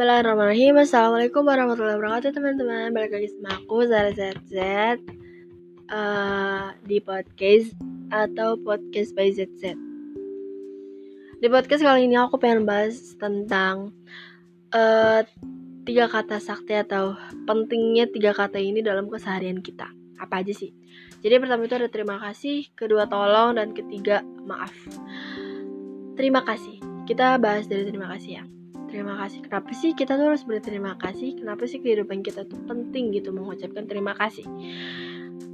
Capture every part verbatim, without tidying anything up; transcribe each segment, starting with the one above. Bismillahirrahmanirrahim. Assalamualaikum warahmatullahi wabarakatuh teman-teman. Balik lagi sama aku Zahra Z Z uh, di podcast atau podcast by Z Z. Di podcast kali ini aku pengen bahas tentang uh, tiga kata sakti atau pentingnya tiga kata ini dalam keseharian kita. Apa aja sih? Jadi pertama itu ada terima kasih, kedua tolong, dan ketiga maaf. Terima kasih. Kita bahas dari terima kasih ya. Terima kasih. Kenapa sih kita tuh harus berterima kasih? Kenapa sih kehidupan kita tuh penting gitu mengucapkan terima kasih?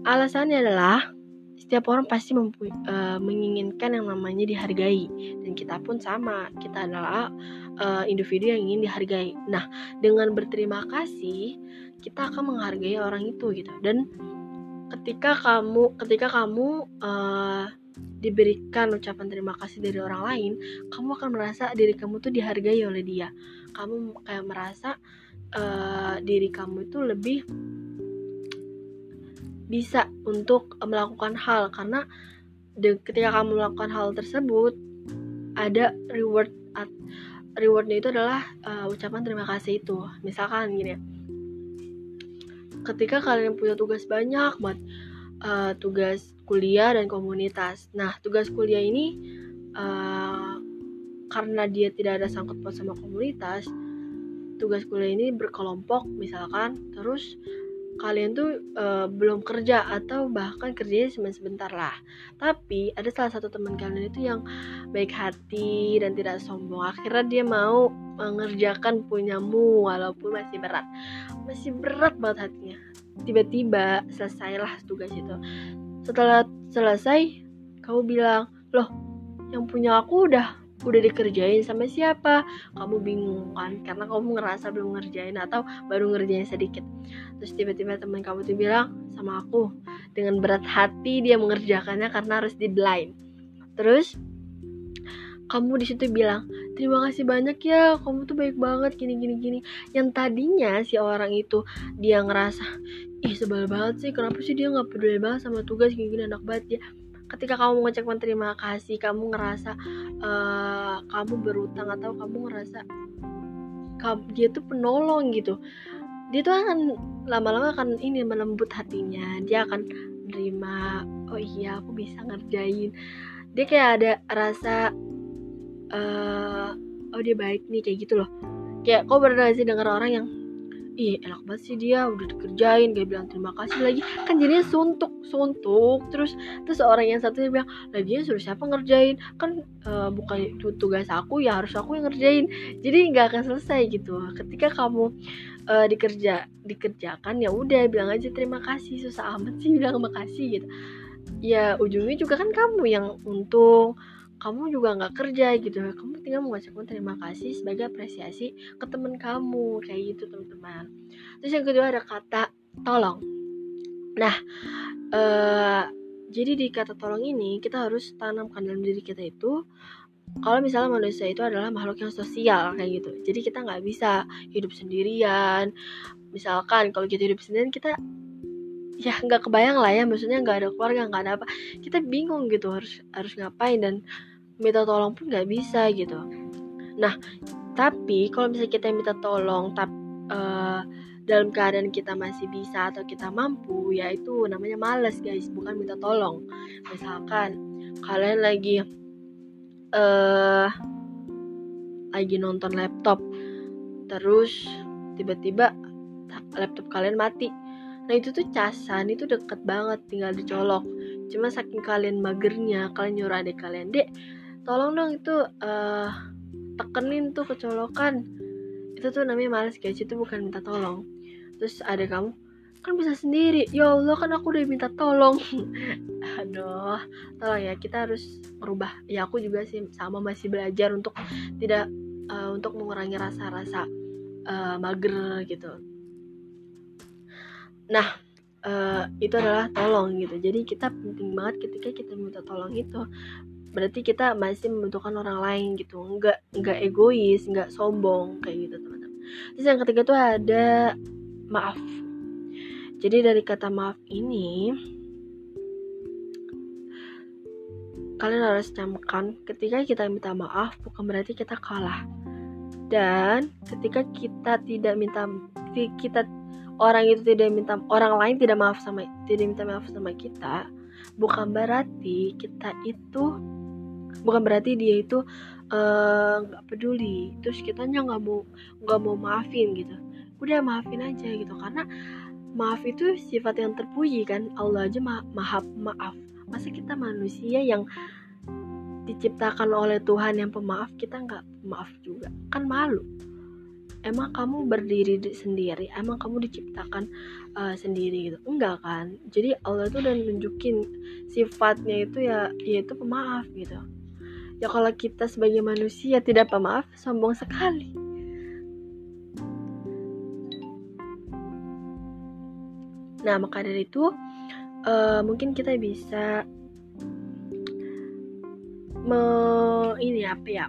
Alasannya adalah setiap orang pasti mempu- uh, menginginkan yang namanya dihargai, dan kita pun sama. Kita adalah uh, individu yang ingin dihargai. Nah, dengan berterima kasih kita akan menghargai orang itu gitu. Dan ketika kamu ketika kamu uh, diberikan ucapan terima kasih dari orang lain, kamu akan merasa diri kamu tuh dihargai oleh dia. Kamu kayak merasa uh, diri kamu itu lebih bisa untuk melakukan hal, karena de- ketika kamu melakukan hal tersebut ada reward. Rewardnya itu adalah uh, ucapan terima kasih itu. Misalkan gini ya, ketika kalian punya tugas banyak buat uh, tugas kuliah dan komunitas. Nah, tugas kuliah ini uh, karena dia tidak ada sangkut paut sama komunitas, tugas kuliah ini berkelompok misalkan. Terus kalian tuh uh, belum kerja atau bahkan kerjanya cuma sebentar lah. Tapi ada salah satu teman kalian itu yang baik hati dan tidak sombong. Akhirnya dia mau mengerjakan punyamu walaupun masih berat. Masih berat banget hatinya. Tiba-tiba selesailah tugas itu. Setelah selesai, kamu bilang, "Loh, yang punya aku udah udah dikerjain sama siapa?" Kamu bingung kan, karena kamu ngerasa belum ngerjain atau baru ngerjain sedikit. Terus tiba-tiba teman kamu tuh bilang, "Sama aku." Dengan berat hati dia mengerjakannya karena harus deadline. Terus kamu di situ bilang, "Terima kasih banyak ya, kamu tuh baik banget gini-gini gini." Yang tadinya si orang itu dia ngerasa, "Ih, sebel banget sih, kenapa sih dia gak peduli banget sama tugas, gini-gini anak banget ya." Ketika kamu mengucapkan terima kasih, kamu ngerasa uh, kamu berutang, atau kamu ngerasa kamu, dia tuh penolong gitu. Dia tuh akan lama-lama akan ini melembut hatinya. Dia akan nerima, "Oh iya, aku bisa ngerjain." Dia kayak ada rasa uh, "Oh dia baik nih," kayak gitu loh. Kayak kau pernah sih dengar orang yang, "Ih, enak banget sih dia, udah dikerjain, gak bilang terima kasih lagi." Kan jadinya suntuk-suntuk. Terus terus orang yang satunya bilang, "Lagian suruh siapa ngerjain? Kan uh, bukan itu tugas aku, ya harus aku yang ngerjain." Jadi gak akan selesai gitu. Ketika kamu uh, dikerja dikerjakan, ya udah bilang aja terima kasih. Susah amat sih bilang makasih gitu. Ya ujungnya juga kan kamu yang untung, kamu juga gak kerja gitu. Kamu tinggal mengucapkan terima kasih sebagai apresiasi ke teman kamu. Kayak gitu teman-teman. Terus yang kedua ada kata tolong. Nah ee, jadi di kata tolong ini kita harus tanamkan dalam diri kita itu, kalau misalnya manusia itu adalah makhluk yang sosial kayak gitu. Jadi kita gak bisa hidup sendirian. Misalkan kalau kita hidup sendirian, kita ya nggak kebayang lah ya, maksudnya nggak ada keluarga, nggak ada apa, kita bingung gitu harus harus ngapain, dan minta tolong pun nggak bisa gitu. Nah tapi kalau misalnya kita minta tolong tapi uh, dalam keadaan kita masih bisa atau kita mampu, ya itu namanya malas guys, bukan minta tolong. Misalkan kalian lagi uh, lagi nonton laptop, terus tiba-tiba laptop kalian mati. Nah itu tuh casan, itu deket banget, tinggal dicolok. Cuma saking kalian magernya, kalian nyuruh adik kalian, "Dek, tolong dong itu uh, tekenin tuh kecolokan." Itu tuh namanya malas guys, itu bukan minta tolong. Terus adik kamu, "Kan bisa sendiri." "Ya Allah, kan aku udah minta tolong." Aduh, tolong ya, kita harus merubah. Ya aku juga sih sama, masih belajar untuk tidak uh, untuk mengurangi rasa-rasa uh, mager gitu. Nah, uh, itu adalah tolong gitu. Jadi kita penting banget ketika kita minta tolong itu. Berarti kita masih membutuhkan orang lain gitu. Enggak enggak egois, enggak sombong kayak gitu, teman-teman. Terus yang ketiga tuh ada maaf. Jadi dari kata maaf ini kalian harus camkan, ketika kita minta maaf bukan berarti kita kalah. Dan ketika kita tidak minta kita orang itu tidak minta orang lain tidak maaf sama tidak minta maaf sama kita, bukan berarti kita itu bukan berarti dia itu nggak uh, peduli, terus kitanya nggak mau nggak mau maafin gitu. Udah maafin aja gitu, karena maaf itu sifat yang terpuji kan, Allah aja ma- maaf maaf. Masa kita manusia yang diciptakan oleh Tuhan yang pemaaf, kita nggak maaf juga, kan malu. Emang kamu berdiri sendiri, emang kamu diciptakan uh, sendiri gitu? Enggak kan. Jadi Allah itu udah nunjukin sifatnya itu ya, yaitu pemaaf gitu. Ya kalau kita sebagai manusia tidak pemaaf, sombong sekali. Nah maka dari itu uh, mungkin kita bisa me ini apa ya?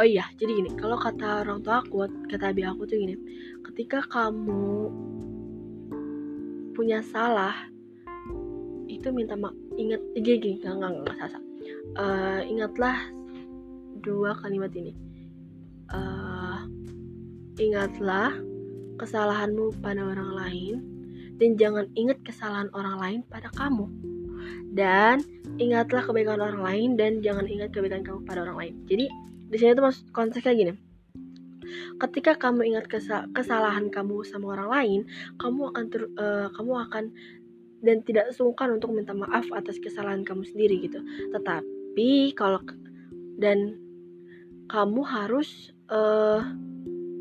Oh iya, jadi gini, kalau kata orang tua aku, kata abi aku tuh gini, ketika kamu punya salah, itu minta maaf, ingat, gini, gak, gak, gak, gak, gak, uh, ingatlah dua kalimat ini, uh, ingatlah kesalahanmu pada orang lain, dan jangan ingat kesalahan orang lain pada kamu. Dan ingatlah kebaikan orang lain, dan jangan ingat kebaikan kamu pada orang lain. Jadi di sini tuh maksud konteksnya gini. Ketika kamu ingat kesalahan kamu sama orang lain, kamu akan ter, uh, kamu akan dan tidak sungkan untuk minta maaf atas kesalahan kamu sendiri gitu. Tetapi kalau dan kamu harus uh,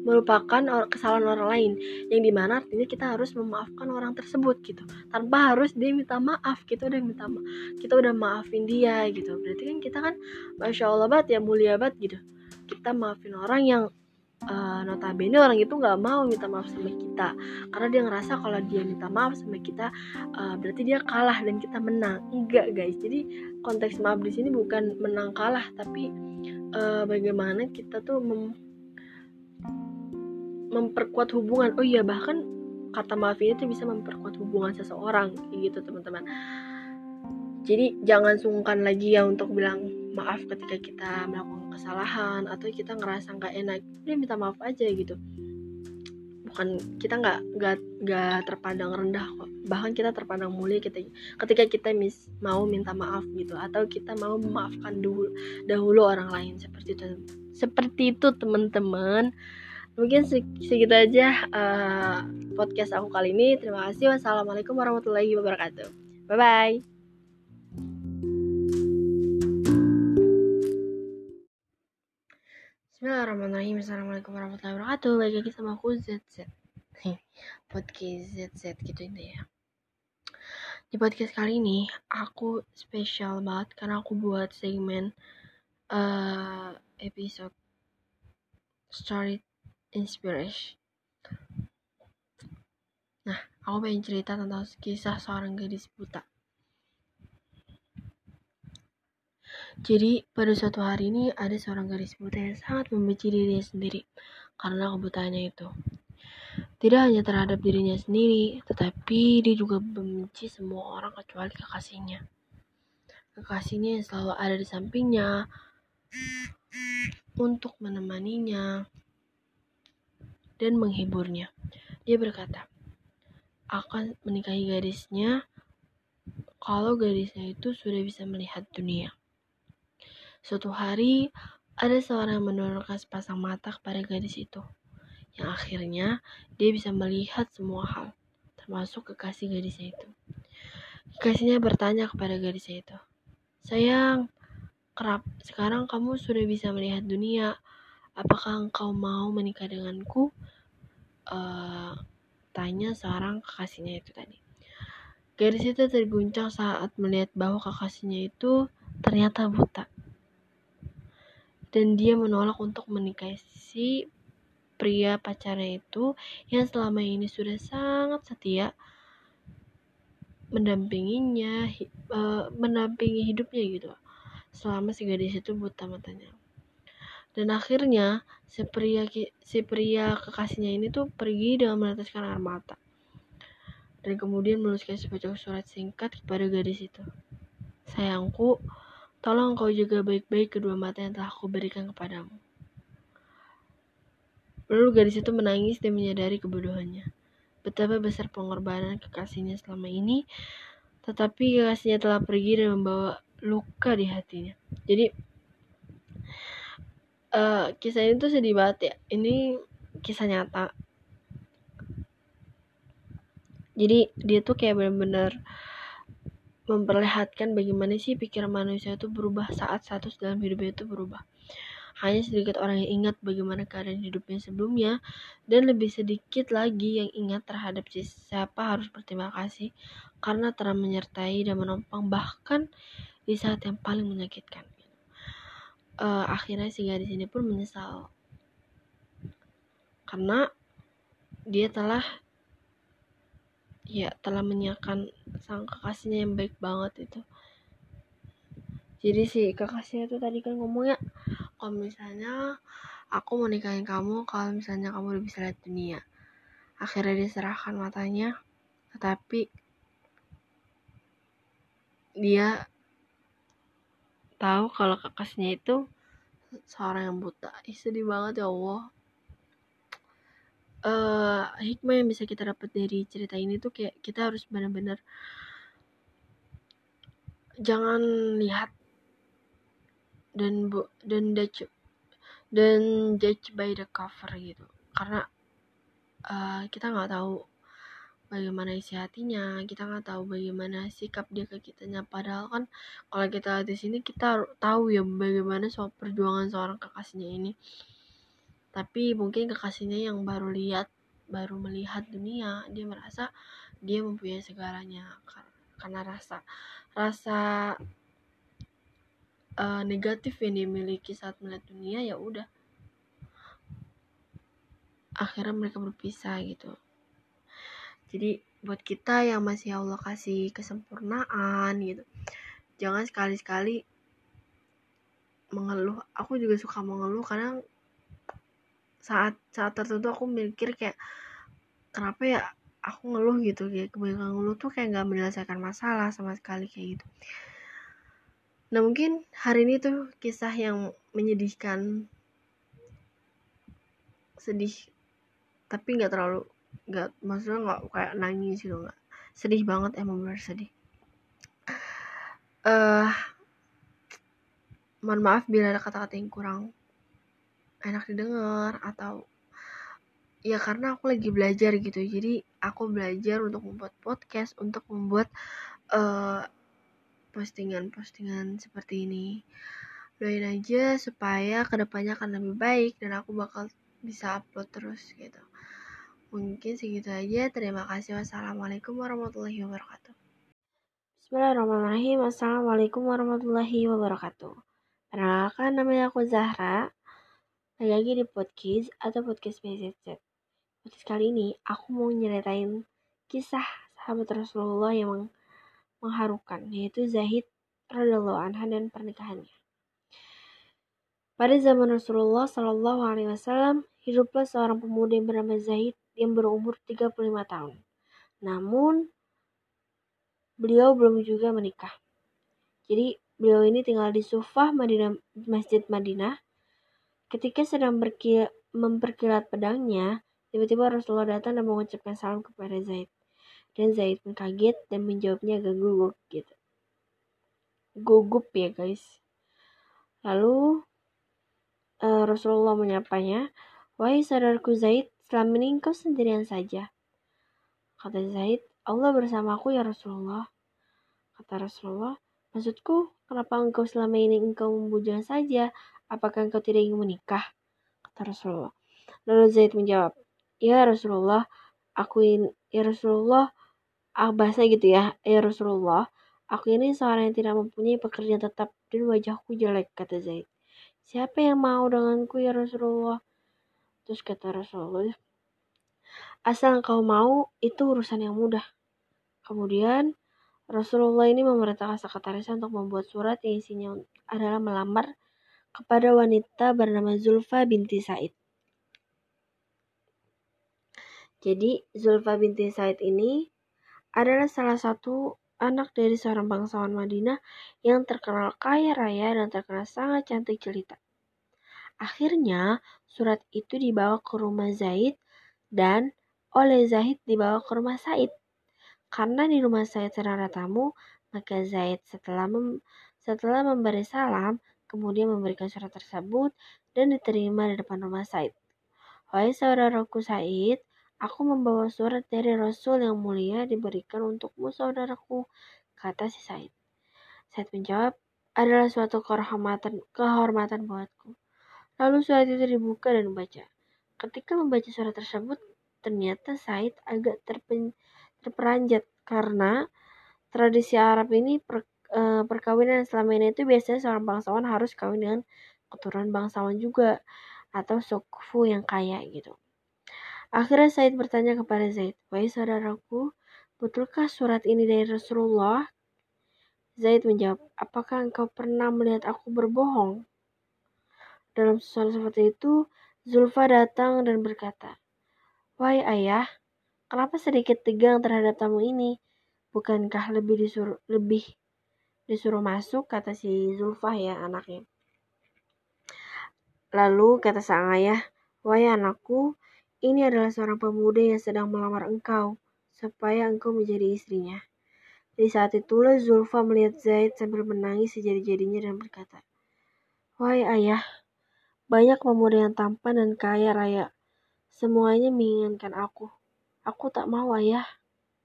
melupakan or, kesalahan orang lain, yang dimana artinya kita harus memaafkan orang tersebut gitu, tanpa harus dia minta maaf. Kita udah minta ma- kita udah maafin dia gitu, berarti kan kita kan masya Allah banget ya, mulia banget gitu, kita maafin orang yang uh, notabene orang itu nggak mau minta maaf sama kita, karena dia ngerasa kalau dia minta maaf sama kita uh, berarti dia kalah dan kita menang. Enggak guys, jadi konteks maaf di sini bukan menang kalah, tapi uh, bagaimana kita tuh mem- memperkuat hubungan. Oh iya, bahkan kata maaf ini tuh bisa memperkuat hubungan seseorang gitu teman-teman. Jadi jangan sungkan lagi ya untuk bilang maaf ketika kita melakukan kesalahan atau kita ngerasa nggak enak, udah minta maaf aja gitu. Bukan kita nggak nggak nggak terpandang rendah kok, bahkan kita terpandang mulia kita ketika kita mis, mau minta maaf gitu, atau kita mau memaafkan dahulu, dahulu orang lain seperti itu seperti itu teman-teman. Mungkin segitu aja uh, podcast aku kali ini. Terima kasih. Wassalamualaikum warahmatullahi wabarakatuh. Bye-bye. Bismillahirrahmanirrahim. Assalamualaikum warahmatullahi wabarakatuh. Balik lagi sama aku Z Z. Podcast Z Z gitu ya. Di podcast kali ini aku spesial banget karena aku buat segmen uh, episode story inspiration. Nah, aku pengen cerita tentang kisah seorang gadis buta. Jadi, pada suatu hari ini ada seorang gadis buta yang sangat membenci dirinya sendiri karena kebutaannya itu. Tidak hanya terhadap dirinya sendiri, tetapi dia juga membenci semua orang kecuali kekasihnya. Kekasihnya yang selalu ada di sampingnya untuk menemaninya dan menghiburnya. Dia berkata akan menikahi gadisnya kalau gadisnya itu sudah bisa melihat dunia. Suatu hari ada seorang yang menurunkan sepasang mata kepada gadis itu, yang akhirnya dia bisa melihat semua hal, termasuk kekasih gadisnya itu. Kekasihnya bertanya kepada gadisnya itu, "Sayang, kerap sekarang kamu sudah bisa melihat dunia. Apakah engkau mau menikah denganku?" Uh, tanya seorang kekasihnya itu tadi. Gadis itu terguncang saat melihat bahwa kekasihnya itu ternyata buta. Dan dia menolak untuk menikahi si pria pacarnya itu yang selama ini sudah sangat setia mendampinginya, uh, mendampingi hidupnya gitu. Selama si gadis itu buta matanya. Dan akhirnya si pria, si pria kekasihnya ini tuh pergi dengan meneteskan air mata, dan kemudian menuliskan sebuah surat singkat kepada gadis itu. "Sayangku, tolong kau jaga baik-baik kedua mata yang telah kuberikan kepadamu. Lalu gadis itu menangis dan menyadari kebodohannya. Betapa besar pengorbanan kekasihnya selama ini, tetapi kekasihnya telah pergi dan membawa luka di hatinya. Jadi uh, kisah ini tuh sedih banget ya. Ini kisah nyata. Jadi dia tuh kayak benar-benar memperlihatkan bagaimana sih pikiran manusia itu berubah saat status dalam hidupnya itu berubah. Hanya sedikit orang yang ingat bagaimana keadaan hidupnya sebelumnya, dan lebih sedikit lagi yang ingat terhadap siapa harus berterima kasih karena telah menyertai dan menopang bahkan di saat yang paling menyakitkan. Uh, akhirnya si gadis ini pun menyesal karena dia telah ya telah menyiakan sang kekasihnya yang baik banget itu. Jadi si kekasihnya itu tadi kan ngomongnya, kalau misalnya aku mau nikahin kamu kalau misalnya kamu udah bisa lihat dunia. Akhirnya dia serahkan matanya, tetapi dia tahu kalau kekasihnya itu seorang yang buta. Ih, sedih banget ya Allah. Uh, hikmah yang bisa kita dapat dari cerita ini tuh kayak kita harus benar-benar jangan lihat dan bu, dan judge dan judge by the cover gitu, karena uh, kita nggak tahu bagaimana isi hatinya, kita nggak tahu bagaimana sikap dia ke kitanya. Padahal kan kalau kita di sini kita tahu ya bagaimana soal perjuangan seorang kekasihnya ini, tapi mungkin kekasihnya yang baru lihat baru melihat dunia, dia merasa dia mempunyai segalanya karena rasa rasa Uh, negatif yang dimiliki saat melihat dunia. Ya udah, akhirnya mereka berpisah gitu. Jadi buat kita yang masih Allah kasih kesempurnaan gitu, jangan sekali-sekali mengeluh. Aku juga suka mengeluh karena saat saat tertentu aku mikir kayak kenapa ya aku ngeluh gitu, kayak kebanyakan ngeluh tuh kayak nggak menyelesaikan masalah sama sekali kayak gitu. Nah mungkin hari ini tuh kisah yang menyedihkan, sedih tapi nggak terlalu, nggak maksudnya nggak kayak nangis gitu, nggak sedih banget, emang benar sedih. Uh, mohon maaf bila ada kata-kata yang kurang enak didengar atau ya karena aku lagi belajar gitu. Jadi aku belajar untuk membuat podcast, untuk membuat uh, postingan-postingan seperti ini. Doain aja supaya kedepannya akan lebih baik dan aku bakal bisa upload terus gitu. Mungkin segitu aja. Terima kasih. Wassalamualaikum warahmatullahi wabarakatuh. Bismillahirrahmanirrahim. Assalamualaikum warahmatullahi wabarakatuh. Perkenalkan, namanya aku Zahra. Lagi di podcast atau podcast Z Z. Podcast kali ini aku mau nyeritain kisah sahabat Rasulullah yang mengharukan, yaitu Zaid radhiyallahu anha dan pernikahannya. Pada zaman Rasulullah sallallahu alaihi wasallam, hiduplah seorang pemuda yang bernama Zaid yang berumur tiga puluh lima tahun. Namun beliau belum juga menikah. Jadi beliau ini tinggal di Sufah Madinah, Masjid Madinah. Ketika sedang berkil- memperkilat pedangnya, tiba-tiba Rasulullah datang dan mengucapkan salam kepada Zaid. Dan Zaid pun kaget dan menjawabnya agak gugup gitu. Gugup ya guys. Lalu uh, Rasulullah menyapanya, "Wahai saudaraku Zaid, selama ini engkau sendirian saja." Kata Zaid, "Allah bersamaku ya Rasulullah." Kata Rasulullah, "Maksudku, kenapa engkau selama ini engkau membujang saja? Apakah engkau tidak ingin menikah?" Kata Rasulullah. Lalu Zaid menjawab, "Ya Rasulullah, aku in- ya Rasulullah, Ah, bahasa gitu ya, ya Rasulullah, aku ini seorang yang tidak mempunyai pekerjaan tetap dan wajahku jelek," kata Zaid. "Siapa yang mau denganku ya Rasulullah?" Terus kata Rasulullah, "Asal engkau mau, itu urusan yang mudah." Kemudian Rasulullah ini memerintahkan sekretarisnya untuk membuat surat yang isinya adalah melamar kepada wanita bernama Zulfa binti Said. Jadi Zulfa binti Said ini adalah salah satu anak dari seorang bangsawan Madinah yang terkenal kaya raya dan terkenal sangat cantik jelita. Akhirnya, surat itu dibawa ke rumah Zaid dan oleh Zaid dibawa ke rumah Said. Karena di rumah Said sedang ada tamu, maka Zaid setelah mem- setelah memberi salam, kemudian memberikan surat tersebut dan diterima di depan rumah Said. "Wahai saudaraku Said, aku membawa surat dari Rasul yang mulia diberikan untukmu saudaraku," kata si Said. Said menjawab, "Adalah suatu kehormatan, kehormatan buatku." Lalu surat itu dibuka dan dibaca. Ketika membaca surat tersebut, ternyata Said agak terpen, terperanjat karena tradisi Arab ini per, e, perkawinan selama ini itu biasanya seorang bangsawan harus kawin dengan keturunan bangsawan juga atau suku yang kaya gitu. Akhirnya Said bertanya kepada Zaid, "Wahai saudaraku, betulkah surat ini dari Rasulullah?" Zaid menjawab, "Apakah engkau pernah melihat aku berbohong?" Dalam suasana seperti itu, Zulfa datang dan berkata, "Wahai ayah, kenapa sedikit tegang terhadap tamu ini? Bukankah lebih disuruh, lebih disuruh masuk?" kata si Zulfa ya anaknya. Lalu kata sang ayah, "Wahai anakku, ini adalah seorang pemuda yang sedang melamar engkau, supaya engkau menjadi istrinya." Di saat itulah Zulfa melihat Zaid sambil menangis sejadi-jadinya dan berkata, "Wahai ayah, banyak pemuda yang tampan dan kaya raya. Semuanya menginginkan aku. Aku tak mau ayah,"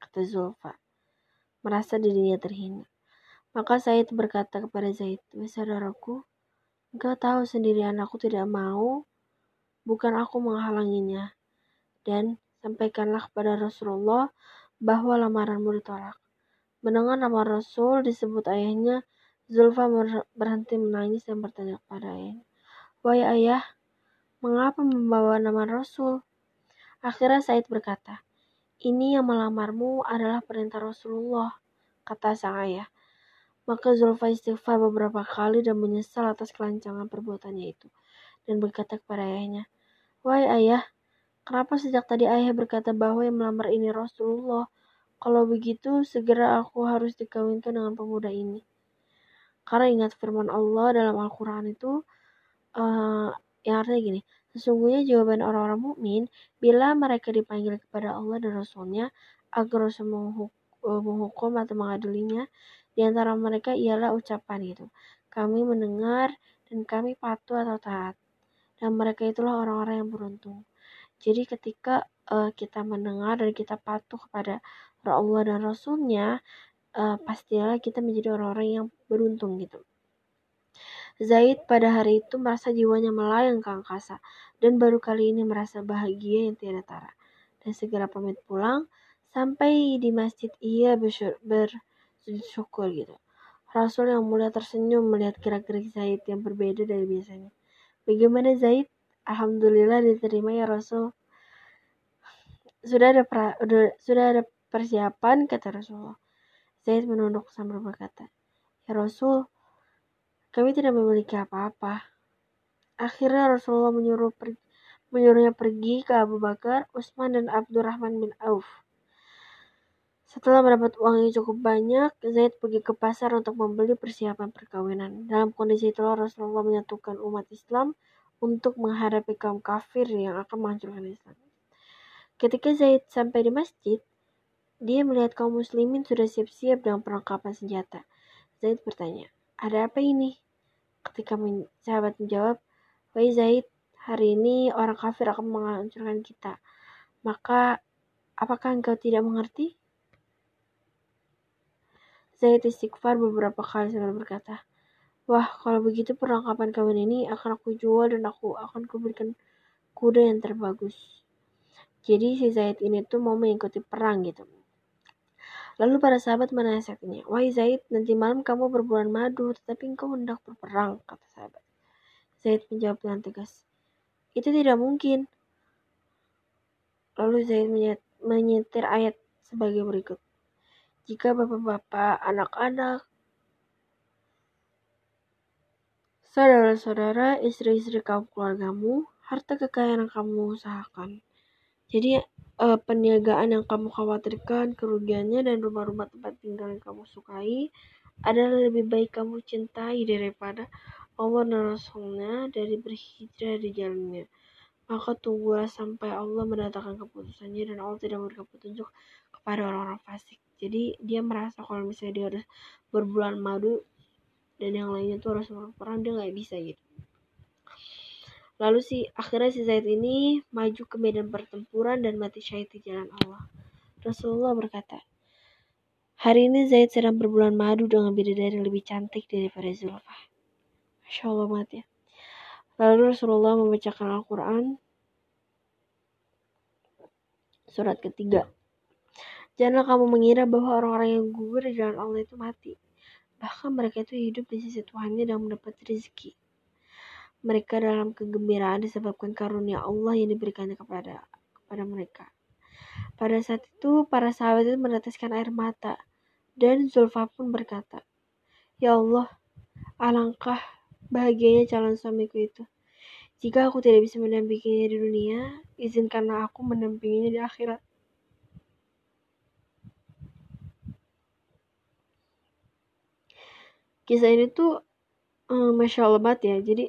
kata Zulfa, merasa dirinya terhina. Maka Said berkata kepada Zaid, "Wahai saudaraku, engkau tahu sendiri anakku tidak mau. Bukan aku menghalanginya. Dan sampaikanlah kepada Rasulullah bahwa lamaranmu ditolak." Mendengar nama Rasul disebut ayahnya, Zulfa berhenti menangis dan bertanya kepada ayahnya, "Wahai ayah, mengapa membawa nama Rasul?" Akhirnya Said berkata, "Ini yang melamarmu adalah perintah Rasulullah," kata sang ayah. Maka Zulfa istighfar beberapa kali dan menyesal atas kelancangan perbuatannya itu. Dan berkata kepada ayahnya, "Wahai ayah, kenapa sejak tadi ayah berkata bahwa yang melamar ini Rasulullah? Kalau begitu, segera aku harus dikawinkan dengan pemuda ini." Karena ingat firman Allah dalam Al-Quran itu, Uh, yang artinya gini, "Sesungguhnya jawaban orang-orang mukmin bila mereka dipanggil kepada Allah dan Rasulnya agar Rasul menghukum atau mengadilinya, di antara mereka ialah ucapan gitu, kami mendengar dan kami patuh atau taat, dan mereka itulah orang-orang yang beruntung." Jadi ketika uh, kita mendengar dan kita patuh kepada Allah dan Rasulnya, uh, pastilah kita menjadi orang-orang yang beruntung gitu. Zaid pada hari itu merasa jiwanya melayang ke angkasa dan baru kali ini merasa bahagia yang tiada tara. Dan segera pamit pulang, sampai di masjid ia bersyukur, bersyukur gitu. Rasul yang mulia tersenyum melihat gerak-gerik Zaid yang berbeda dari biasanya. "Bagaimana Zaid? Alhamdulillah diterima ya Rasul." Sudah ada pra, udah, sudah ada persiapan," kata Rasulullah. Zaid menunduk sambil berkata, "Ya Rasul, kami tidak memiliki apa-apa." Akhirnya Rasulullah menyuruh per, menyuruhnya pergi ke Abu Bakar, Utsman, dan Abdurrahman bin Auf. Setelah mendapat uang yang cukup banyak, Zaid pergi ke pasar untuk membeli persiapan perkawinan. Dalam kondisi itu Rasulullah menyatukan umat Islam untuk menghadapi kaum kafir yang akan menghancurkan Islam. Ketika Zaid sampai di masjid, dia melihat kaum muslimin sudah siap-siap dengan perlengkapan senjata. Zaid bertanya, "Ada apa ini?" Ketika sahabat menjawab, "Wahai Zaid, hari ini orang kafir akan menghancurkan kita. Maka, apakah engkau tidak mengerti?" Zaid istighfar beberapa kali sambil berkata, "Wah, kalau begitu perlengkapan kawin ini akan aku jual dan aku akan kuberikan kuda yang terbagus." Jadi si Zaid ini tuh mau mengikuti perang gitu. Lalu para sahabat menasihatinya, "Wahai Zaid, nanti malam kamu berbulan madu, tetapi engkau hendak berperang," kata sahabat. Zaid menjawab dengan tegas, "Itu tidak mungkin." Lalu Zaid menyetir ayat sebagai berikut, "Jika bapak-bapak, anak-anak, saudara-saudara, istri-istri kaum keluargamu, harta kekayaan yang kamu usahakan. Jadi uh, perniagaan yang kamu khawatirkan kerugiannya dan rumah-rumah tempat tinggal yang kamu sukai adalah lebih baik kamu cintai daripada Allah dan Rasulnya dari berhijrah di jalannya. Maka tunggulah sampai Allah mendatangkan keputusannya, dan Allah tidak memberikan petunjuk kepada orang-orang fasik. Jadi dia merasa kalau misalnya dia harus berbulan madu dan yang lainnya tuh harus berperang, dia gak bisa gitu. Lalu si akhirnya si Zaid ini maju ke medan pertempuran dan mati syahid di jalan Allah. Rasulullah berkata, hari ini Zaid sedang berbulan madu dengan bidadari lebih cantik daripada Zulfa. Masya Allah banget ya. Lalu Rasulullah membacakan Al-Quran surat ketiga. Janganlah kamu mengira bahwa orang-orang yang gugur di jalan Allah itu mati. Bahkan mereka itu hidup di sisi Tuhannya dan mendapat rezeki. Mereka dalam kegembiraan disebabkan karunia Allah yang diberikannya kepada kepada mereka. Pada saat itu para sahabat itu meneteskan air mata, dan Zulfa pun berkata, "Ya Allah, alangkah bahagianya calon suamiku itu. Jika aku tidak bisa mendampinginya di dunia, izinkanlah aku mendampinginya di akhirat." Kisah ini tuh um, masya Allah banget ya. Jadi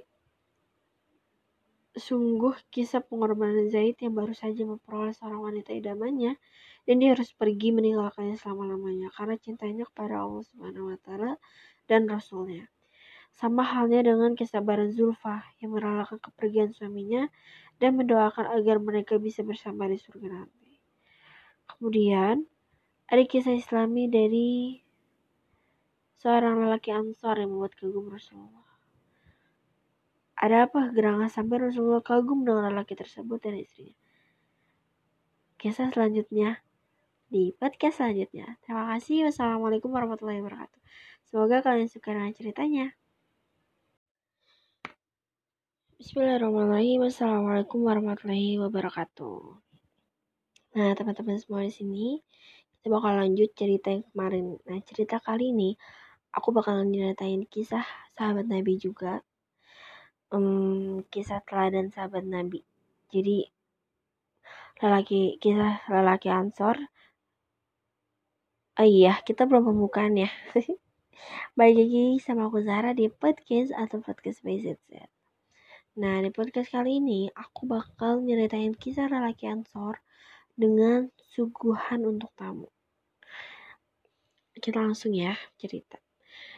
sungguh kisah pengorbanan Zaid yang baru saja memperoleh seorang wanita idamannya, dan dia harus pergi meninggalkannya selama-lamanya karena cintanya kepada Allah Subhanahu wa Ta'ala dan Rasulnya. Sama halnya dengan kesabaran Zulfa yang merelakan kepergian suaminya dan mendoakan agar mereka bisa bersama di surga nanti. Kemudian ada kisah Islami dari seorang lelaki Ansar yang membuat kagum Rasulullah. Ada apa gerangan sampai Rasulullah kagum dengan lelaki tersebut dan istrinya? Kisah selanjutnya di podcast selanjutnya. Terima kasih. Wassalamualaikum warahmatullahi wabarakatuh. Semoga kalian suka dengan ceritanya. Bismillahirrahmanirrahim. Wassalamualaikum warahmatullahi wabarakatuh. Nah, teman-teman semua di sini, kita bakal lanjut cerita yang kemarin. Nah, cerita kali ini aku bakalan diratain kisah sahabat Nabi juga. Um, kisah teladan sahabat Nabi. Jadi lelaki kisah lelaki Ansor. Oh iya, kita belum pembukaan ya. Balik lagi sama aku Zahra di podcast atau podcast by Z Z. Nah, di podcast kali ini aku bakal nyeritain kisah lelaki Ansor dengan suguhan untuk tamu. Kita langsung ya cerita.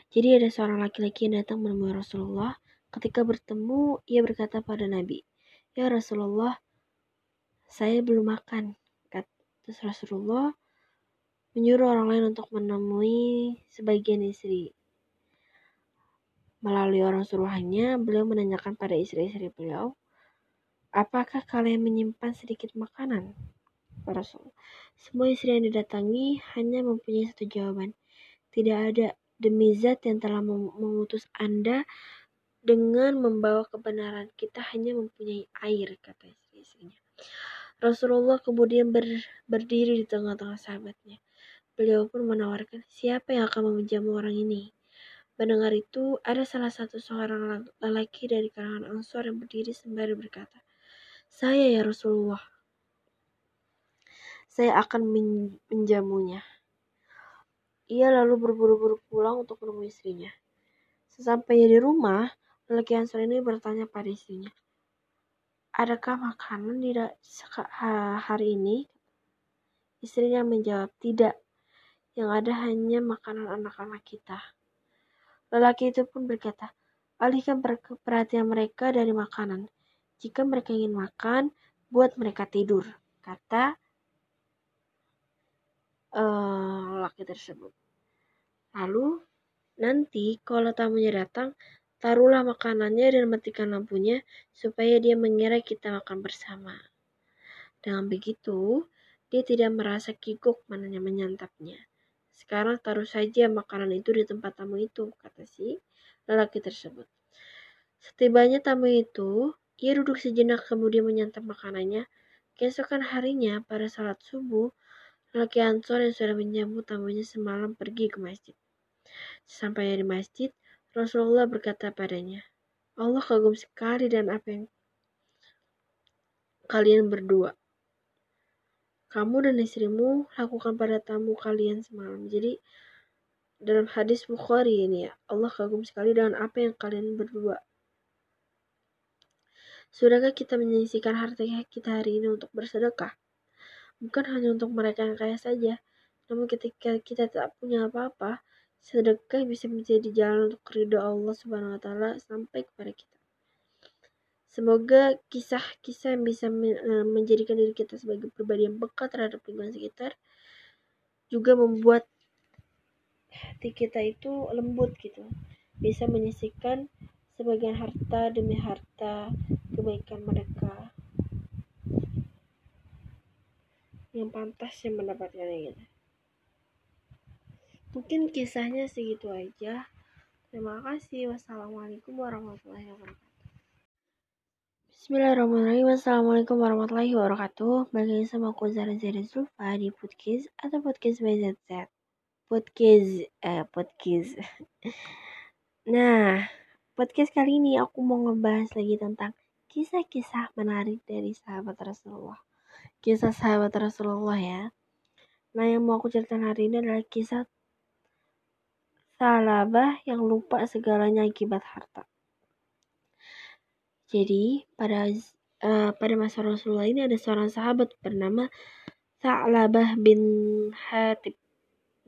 Jadi ada seorang laki-laki yang datang menemui Rasulullah. Ketika bertemu, ia berkata pada Nabi, "Ya Rasulullah, saya belum makan." Terus Rasulullah menyuruh orang lain untuk menemui sebagian istri. Melalui orang suruhannya, beliau menanyakan pada istri-istri beliau, "Apakah kalian menyimpan sedikit makanan?" Rasul. Semua istri yang didatangi hanya mempunyai satu jawaban, "Tidak ada, demi zat yang telah mengutus Anda dengan membawa kebenaran, kita hanya mempunyai air," kata istri-istrinya. Rasulullah kemudian ber, berdiri di tengah-tengah sahabatnya. Beliau pun menawarkan, "Siapa yang akan meminjam orang ini?" Mendengar itu, ada salah satu seorang lelaki dari kalangan Ansor yang berdiri sembari berkata, "Saya ya Rasulullah, saya akan menjamunya." Ia lalu berburu-buru pulang untuk menemui istrinya. Sesampainya di rumah, lelaki Ansor ini bertanya pada istrinya, "Adakah makanan di hari ini?" Istrinya menjawab, "Tidak, yang ada hanya makanan anak-anak kita." Lelaki itu pun berkata, "Alihkan perhatian mereka dari makanan. Jika mereka ingin makan, buat mereka tidur," kata uh, lelaki tersebut. "Lalu nanti kalau tamunya datang, taruhlah makanannya dan matikan lampunya supaya dia mengira kita makan bersama. Dengan begitu, dia tidak merasa kikuk mananya menyantapnya. Sekarang taruh saja makanan itu di tempat tamu itu," kata si lelaki tersebut. Setibanya tamu itu, ia duduk sejenak kemudian menyantap makanannya. Keesokan harinya pada salat subuh, lelaki Ansor yang sudah menyambut tamunya semalam pergi ke masjid. Sesampainya di masjid, Rasulullah berkata padanya, "Allah kagum sekali dan apa yang kalian berdua, kamu dan istrimu, lakukan pada tamu kalian semalam." Jadi Dalam hadis Bukhari ini ya, Allah kagum sekali dengan apa yang kalian berdua. Sudahkah kita menyisihkan harta kita hari ini untuk bersedekah? Bukan hanya untuk mereka yang kaya saja, namun ketika kita tak punya apa-apa, sedekah bisa menjadi jalan untuk ridha Allah subhanahu wa taala sampai kepada kita. Semoga kisah-kisah yang bisa menjadikan diri kita sebagai pribadi yang peka terhadap lingkungan sekitar juga membuat hati kita itu lembut gitu. Bisa menyisihkan sebagian harta demi harta kebaikan mereka yang pantas yang mendapatkannya gitu. Mungkin kisahnya segitu aja. Terima kasih. Wassalamualaikum warahmatullahi wabarakatuh. Bismillahirrahmanirrahim. Assalamualaikum warahmatullahi wabarakatuh. Balik lagi sama aku Zahra Zalva di podcast atau podcast by Z Z. Podcast eh podcast. Nah, podcast kali ini aku mau ngebahas lagi tentang kisah-kisah menarik dari sahabat Rasulullah. Kisah sahabat Rasulullah ya. Nah, yang mau aku ceritakan hari ini adalah kisah Tsa'labah yang lupa segalanya akibat harta. Jadi pada uh, pada masa Rasulullah ini ada seorang sahabat bernama Tsa'labah bin Hatib.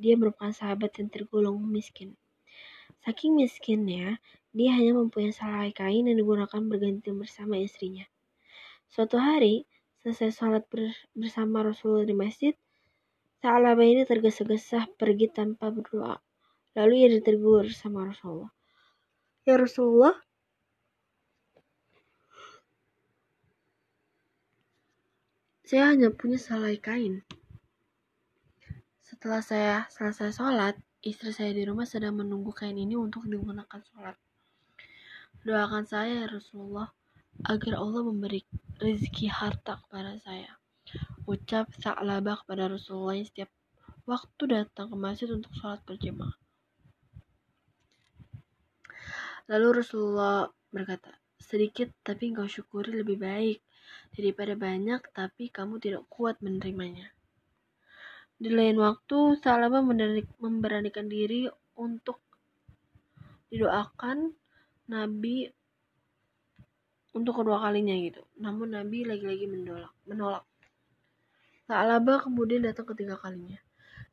Dia merupakan sahabat yang tergolong miskin. Saking miskinnya, dia hanya mempunyai selai kain yang digunakan berganti bersama istrinya. Suatu hari, selesai sholat bersama Rasulullah di masjid, Tsa'labah ini tergesa-gesa pergi tanpa berdoa. Lalu ia ditegur sama Rasulullah. Ya Rasulullah, saya hanya punya selai kain. Setelah saya selesai sholat, istri saya di rumah sedang menunggu kain ini untuk digunakan sholat. Doakan saya ya Rasulullah, agar Allah memberi rezeki harta kepada saya. Ucap Tsa'labah kepada Rasulullah yang setiap waktu datang ke masjid untuk sholat berjemaah. Lalu Rasulullah berkata, sedikit tapi engkau syukuri lebih baik daripada banyak tapi kamu tidak kuat menerimanya. Di lain waktu, Tsa'labah memberanikan diri untuk didoakan Nabi untuk kedua kalinya gitu. Namun Nabi lagi-lagi menolak. menolak. Tsa'labah kemudian datang ketiga kalinya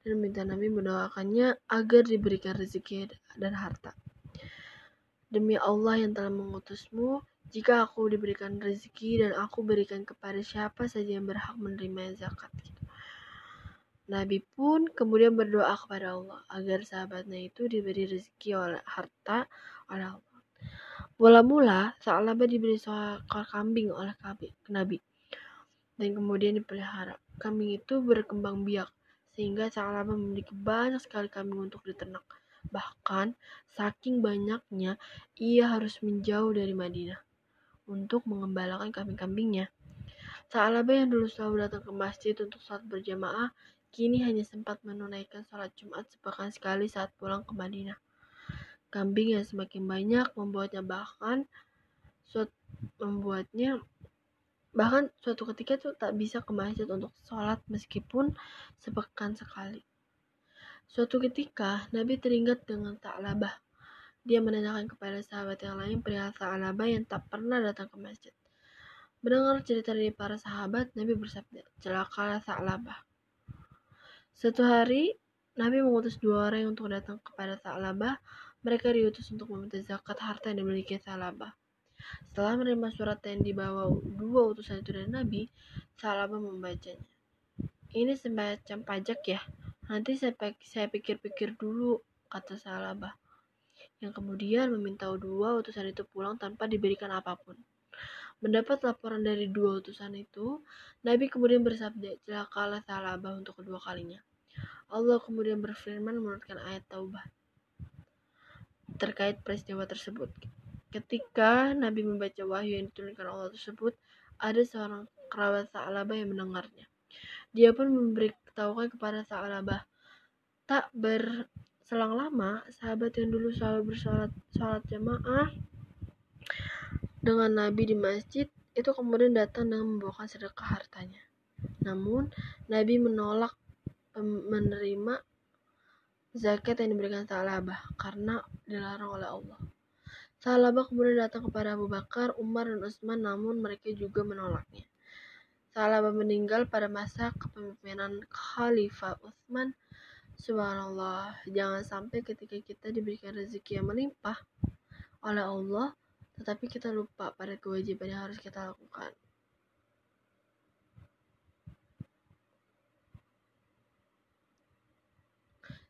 dan minta Nabi mendoakannya agar diberikan rezeki dan harta. Demi Allah yang telah mengutusmu, jika aku diberikan rezeki dan aku berikan kepada siapa saja yang berhak menerima zakat. Nabi pun kemudian berdoa kepada Allah agar sahabatnya itu diberi rezeki oleh harta oleh Allah. Mula-mula Tsa'labah diberi seekor kambing oleh Nabi dan kemudian dipelihara. Kambing itu berkembang biak sehingga Tsa'labah memiliki banyak sekali kambing untuk diternak. Bahkan saking banyaknya ia harus menjauh dari Madinah untuk mengembalakan kambing-kambingnya. Tsa'labah yang dulu selalu datang ke masjid untuk sholat berjamaah, kini hanya sempat menunaikan sholat Jumat sepekan sekali saat pulang ke Madinah. Kambing yang semakin banyak membuatnya bahkan suatu, membuatnya bahkan suatu ketika tuh tak bisa ke masjid untuk sholat meskipun sepekan sekali. Suatu ketika Nabi teringat dengan Tsa'labah. Dia menanyakan kepada sahabat yang lain perihal Tsa'labah yang tak pernah datang ke masjid. Mendengar cerita dari para sahabat, Nabi bersabda, celakalah Tsa'labah. Suatu hari, Nabi mengutus dua orang untuk datang kepada Tsa'labah. Mereka diutus untuk meminta zakat harta yang dimiliki Tsa'labah. Setelah menerima surat yang dibawa dua utusan itu dari Nabi, Tsa'labah membacanya. Ini semacam pajak ya, nanti saya pikir-pikir dulu, kata Tsa'labah. Yang kemudian meminta dua utusan itu pulang tanpa diberikan apapun. Mendapat laporan dari dua utusan itu, Nabi kemudian bersabda, celakalah Tsa'labah untuk kedua kalinya. Allah kemudian berfirman menurutkan ayat Taubah terkait peristiwa tersebut. Ketika Nabi membaca wahyu yang diturunkan Allah tersebut, ada seorang kerabat Tsa'labah yang mendengarnya. Dia pun memberitahukan kepada Tsa'labah. Tak berselang lama, sahabat yang dulu selalu bersolat sholat jamaah dengan Nabi di masjid itu kemudian datang dengan membawakan sedekah hartanya. Namun Nabi menolak menerima zakat yang diberikan Tsa'labah karena dilarang oleh Allah. Tsa'labah kemudian datang kepada Abu Bakar, Umar, dan Utsman, namun mereka juga menolaknya. Tsa'labah meninggal pada masa kepemimpinan Khalifah Utsman. Subhanallah, jangan sampai ketika kita diberikan rezeki yang melimpah oleh Allah, tetapi kita lupa pada kewajiban yang harus kita lakukan.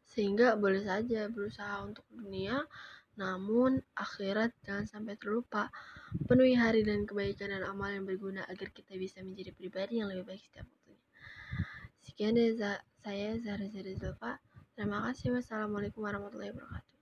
Sehingga boleh saja berusaha untuk dunia, namun akhirat jangan sampai terlupa. Penuhi hari dengan kebaikan dan amal yang berguna agar kita bisa menjadi pribadi yang lebih baik setiap waktunya. Sekian dari saya, Zahra Zalva. Terima kasih. Wassalamualaikum warahmatullahi wabarakatuh.